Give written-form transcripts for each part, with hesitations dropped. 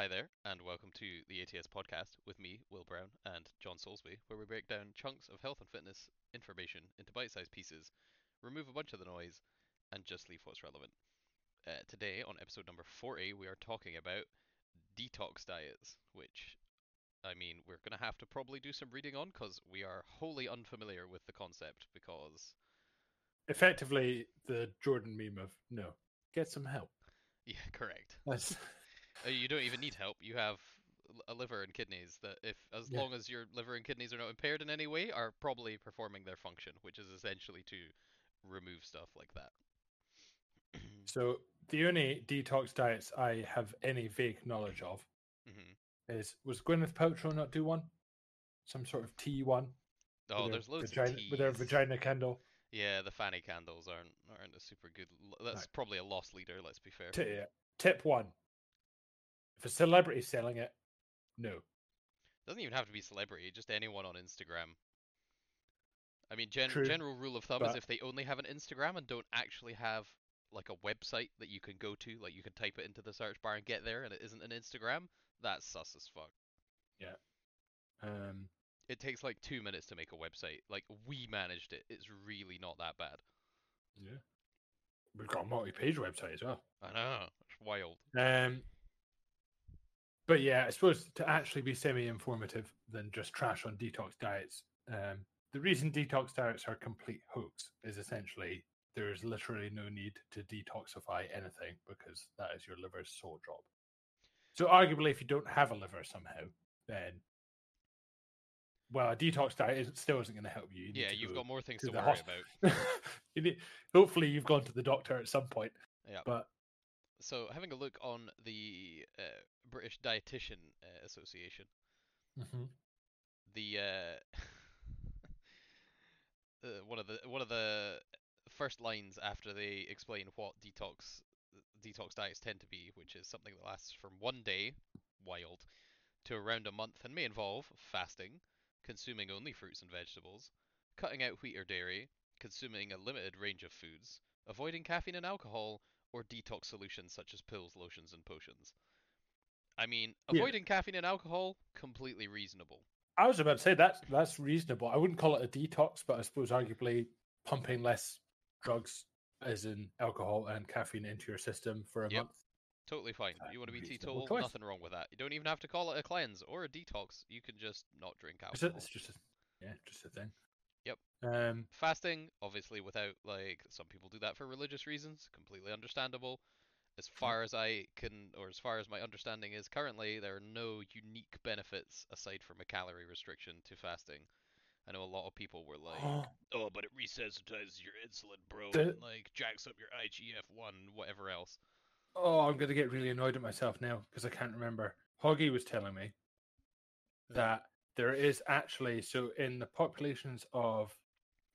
Hi there, and welcome to the ATS Podcast with me, Will Brown, and John Soulsby, where we break down chunks of health and fitness information into bite-sized pieces, remove a bunch of the noise, and just leave what's relevant. Today, on episode number 40, we are talking about detox diets, which, I mean, we're going to have to probably do some reading on because we are wholly unfamiliar with the concept because... Effectively, the Jordan meme of, no, get some help. Yeah, correct. That's... You don't even need help. You have a liver and kidneys that, long as your liver and kidneys are not impaired in any way, are probably performing their function, which is essentially to remove stuff like that. So the only detox diets I have any vague knowledge of was Gwyneth Paltrow not do one? Some sort of tea one? Oh, there's loads of teas. With their vagina candle. Yeah, the fanny candles aren't a super good... That's probably a lost leader, let's be fair. Tip one. If a celebrity selling it, no. Doesn't even have to be celebrity, just anyone on Instagram. I mean, general rule of thumb is if they only have an Instagram and don't actually have like a website that you can go to, like you can type it into the search bar and get there and it isn't an Instagram, that's sus as fuck. Yeah. It takes like 2 minutes to make a website. Like, we managed it. It's really not that bad. Yeah. We've got a multi-page website as well. I know. It's wild. But yeah, I suppose to actually be semi-informative than just trash on detox diets. The reason detox diets are a complete hoax is essentially there is literally no need to detoxify anything because that is your liver's sole job. So arguably, if you don't have a liver somehow, then, well, a detox diet still isn't going to help you. You've got more things to worry about. Hopefully, you've gone to the doctor at some point. Yeah. But... So, having a look on the British Dietitian Association, one of the first lines after they explain what detox diets tend to be, which is something that lasts from 1 day, wild, to around a month and may involve fasting, consuming only fruits and vegetables, cutting out wheat or dairy, consuming a limited range of foods, avoiding caffeine and alcohol, or detox solutions such as pills, lotions, and potions. I mean, avoiding caffeine and alcohol, completely reasonable. I was about to say that's reasonable. I wouldn't call it a detox, but I suppose arguably pumping less drugs, as in alcohol and caffeine, into your system for a month. Totally fine. You want to be teetotal? Nothing wrong with that. You don't even have to call it a cleanse or a detox. You can just not drink alcohol. It's just a thing. Yep. Fasting, obviously, without, like, some people do that for religious reasons, completely understandable. As far as I can, or as far as my understanding is currently, there are no unique benefits aside from a calorie restriction to fasting. I know a lot of people were like, oh, but it resensitizes your insulin, bro, and, like, jacks up your IGF-1, whatever else. Oh, I'm going to get really annoyed at myself now, because I can't remember. Hoggy was telling me that... There is actually, so in the populations of...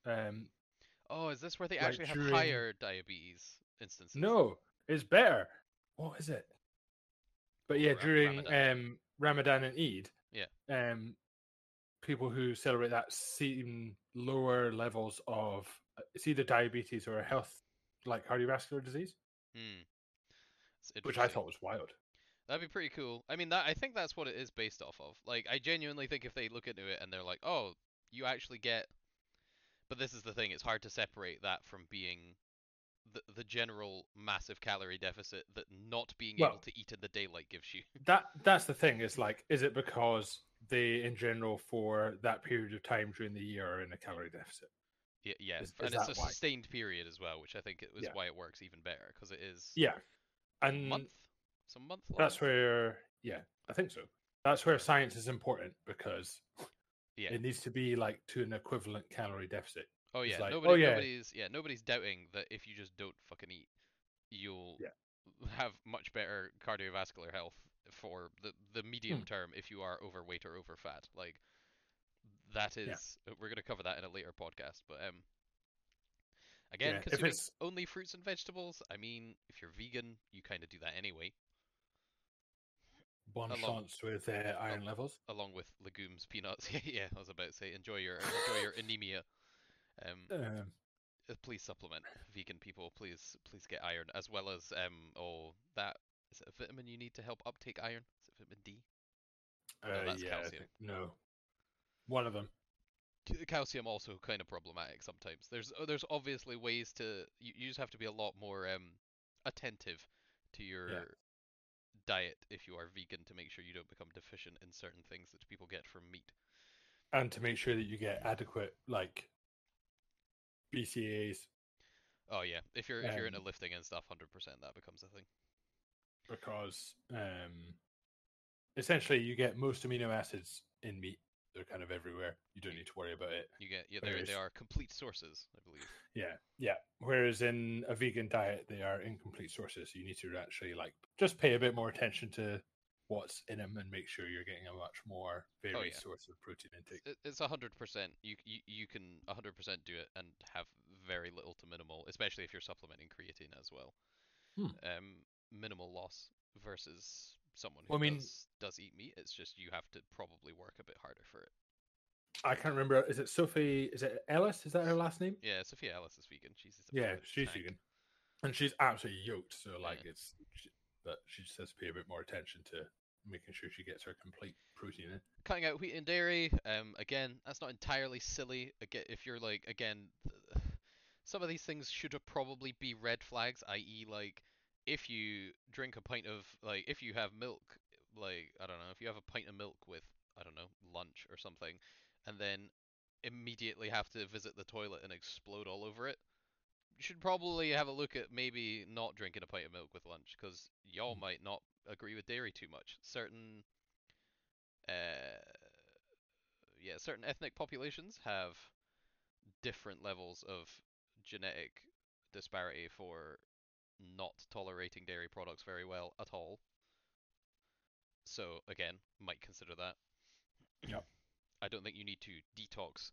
is this where they actually have higher diabetes instances? No, it's better. What is it? But during Ramadan. Ramadan and Eid, people who celebrate that seem lower levels of, it's either diabetes or a health, like cardiovascular disease, which I thought was wild. That'd be pretty cool. I mean, I think that's what it is based off of. Like, I genuinely think if they look into it and they're like, oh, you actually get... But this is the thing, it's hard to separate that from being the general massive calorie deficit that not being able to eat in the daylight gives you. That's the thing, is like, is it because they, in general, for that period of time during the year are in a calorie deficit? Yeah, yeah. And it's a sustained period as well, which I think is why it works even better, because it is a month. It's a month long. That's where, I think so. That's where science is important because it needs to be like to an equivalent calorie deficit. Oh yeah, like, nobody's doubting that if you just don't fucking eat, you'll have much better cardiovascular health for the medium term if you are overweight or over fat. Like that is, we're going to cover that in a later podcast. But again, consuming only fruits and vegetables. I mean, if you're vegan, you kind of do that anyway. Chance with iron levels, along with legumes, peanuts. Yeah, I was about to say, enjoy your anemia. Please supplement, vegan people. Please get iron, as well as that Is it a vitamin you need to help uptake iron? Is it vitamin D? No, that's calcium. No. One of them. Calcium also kind of problematic sometimes. There's obviously ways to... You just have to be a lot more attentive to your diet if you are vegan to make sure you don't become deficient in certain things that people get from meat. And to make sure that you get adequate, like, BCAAs. Oh, yeah. If you're into lifting and stuff, 100% that becomes a thing. Because essentially you get most amino acids in meat. They're kind of everywhere. You don't need to worry about it. You get they are complete sources, I believe. Yeah. Whereas in a vegan diet, they are incomplete sources. You need to actually just pay a bit more attention to what's in them and make sure you're getting a much more varied source of protein intake. It's 100%. You can 100% do it and have very little to minimal, especially if you're supplementing creatine as well. Minimal loss versus someone who does eat meat. It's just you have to probably work a bit harder for it. I can't remember. Is it Ellis? Is that her last name? Yeah, Sophia Ellis is vegan. She's vegan, and she's absolutely yoked. So but she just has to pay a bit more attention to making sure she gets her complete protein in. Cutting out wheat and dairy. Again, that's not entirely silly. Again, if you're some of these things should probably be red flags, i.e., if you drink a pint of, if you have milk, I don't know, if you have a pint of milk with, I don't know, lunch or something, and then immediately have to visit the toilet and explode all over it, you should probably have a look at maybe not drinking a pint of milk with lunch, because y'all might not agree with dairy too much. Certain ethnic populations have different levels of genetic disparity for not tolerating dairy products very well at all. So again, might consider that. Yeah. I don't think you need to detox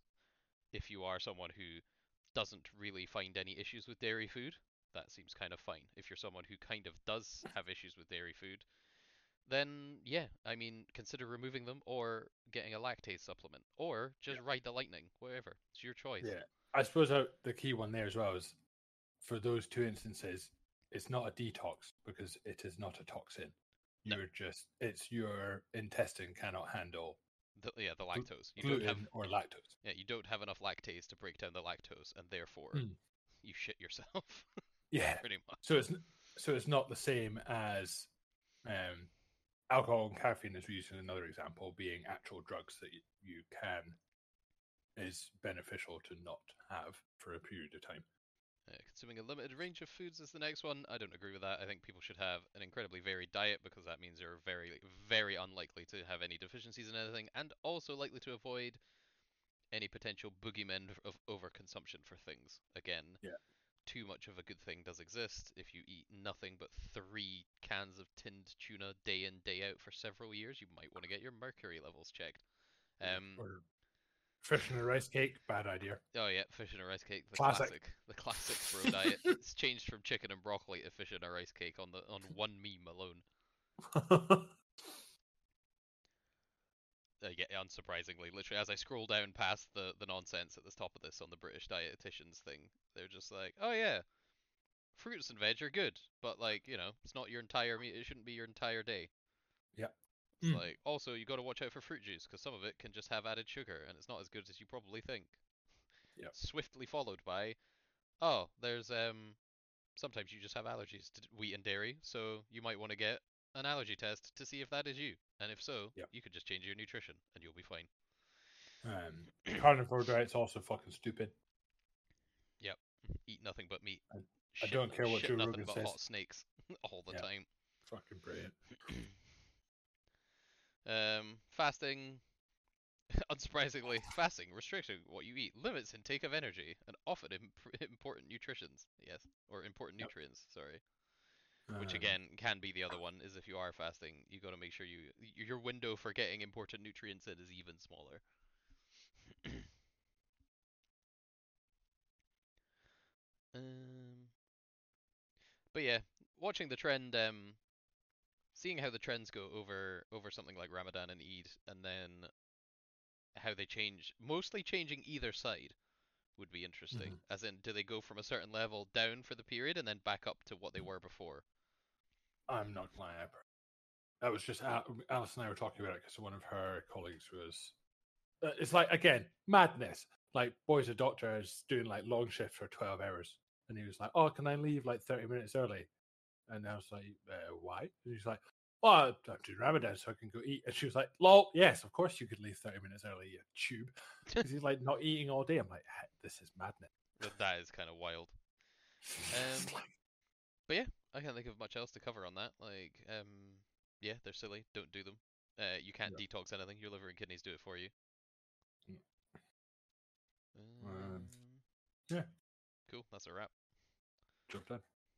if you are someone who doesn't really find any issues with dairy food. That seems kind of fine. If you're someone who kind of does have issues with dairy food, then consider removing them or getting a lactase supplement or just ride the lightning, wherever. It's your choice. Yeah. I suppose the key one there as well is for those two instances, it's not a detox because it is not a toxin. It's your intestine cannot handle the lactose. You gluten or lactose. Yeah, you don't have enough lactase to break down the lactose, and therefore you shit yourself. Yeah, pretty much. So it's not the same as alcohol and caffeine, as we used in another example, being actual drugs that you can is beneficial to not have for a period of time. Consuming a limited range of foods is the next one. I don't agree with that. I think people should have an incredibly varied diet because that means you're very, very unlikely to have any deficiencies in anything and also likely to avoid any potential boogeymen of overconsumption for things. Again, too much of a good thing does exist. If you eat nothing but 3 cans of tinned tuna day in, day out for several years, you might want to get your mercury levels checked. Fish and a rice cake, bad idea. Oh yeah, fish and a rice cake, the classic. The classic bro diet. It's changed from chicken and broccoli to fish and a rice cake on one meme alone. Unsurprisingly, literally as I scroll down past the nonsense at the top of this on the British dietitians thing, they're just like, oh yeah, fruits and veg are good, but it's not your entire meal. It shouldn't be your entire day. Yeah. It's also, you got to watch out for fruit juice because some of it can just have added sugar and it's not as good as you probably think. Yeah. Swiftly followed by, there's sometimes you just have allergies to wheat and dairy, so you might want to get an allergy test to see if that is you, and if so, you could just change your nutrition and you'll be fine. Carnivore diet's also fucking stupid. Yep. Eat nothing but meat. I don't care what Joe Rogan says. Hot snakes all the time. Fucking brilliant. Fasting, unsurprisingly, fasting, restricting what you eat, limits intake of energy, and often important nutrients. Sorry, which again can be the other one. Is if you are fasting, you got to make sure your window for getting important nutrients in is even smaller. But yeah, watching the trend. Seeing how the trends go over something like Ramadan and Eid, and then how they change, mostly changing either side, would be interesting. As in, do they go from a certain level down for the period and then back up to what they were before? I'm not going to. That was just Alice and I were talking about it because one of her colleagues was. It's like, again, madness. Like, boys are doctors doing like long shifts for 12 hours. And he was like, oh, can I leave like 30 minutes early? And I was like, why? And he's like, oh, I'm doing Ramadan so I can go eat. And she was like, lol, yes, of course you could leave 30 minutes early, you tube. Because he's like not eating all day. I'm like, this is madness. That is kind of wild. But yeah, I can't think of much else to cover on that. Like, yeah, they're silly. Don't do them. You can't detox anything. Your liver and kidneys do it for you. Yeah. Cool. That's a wrap. Jump down.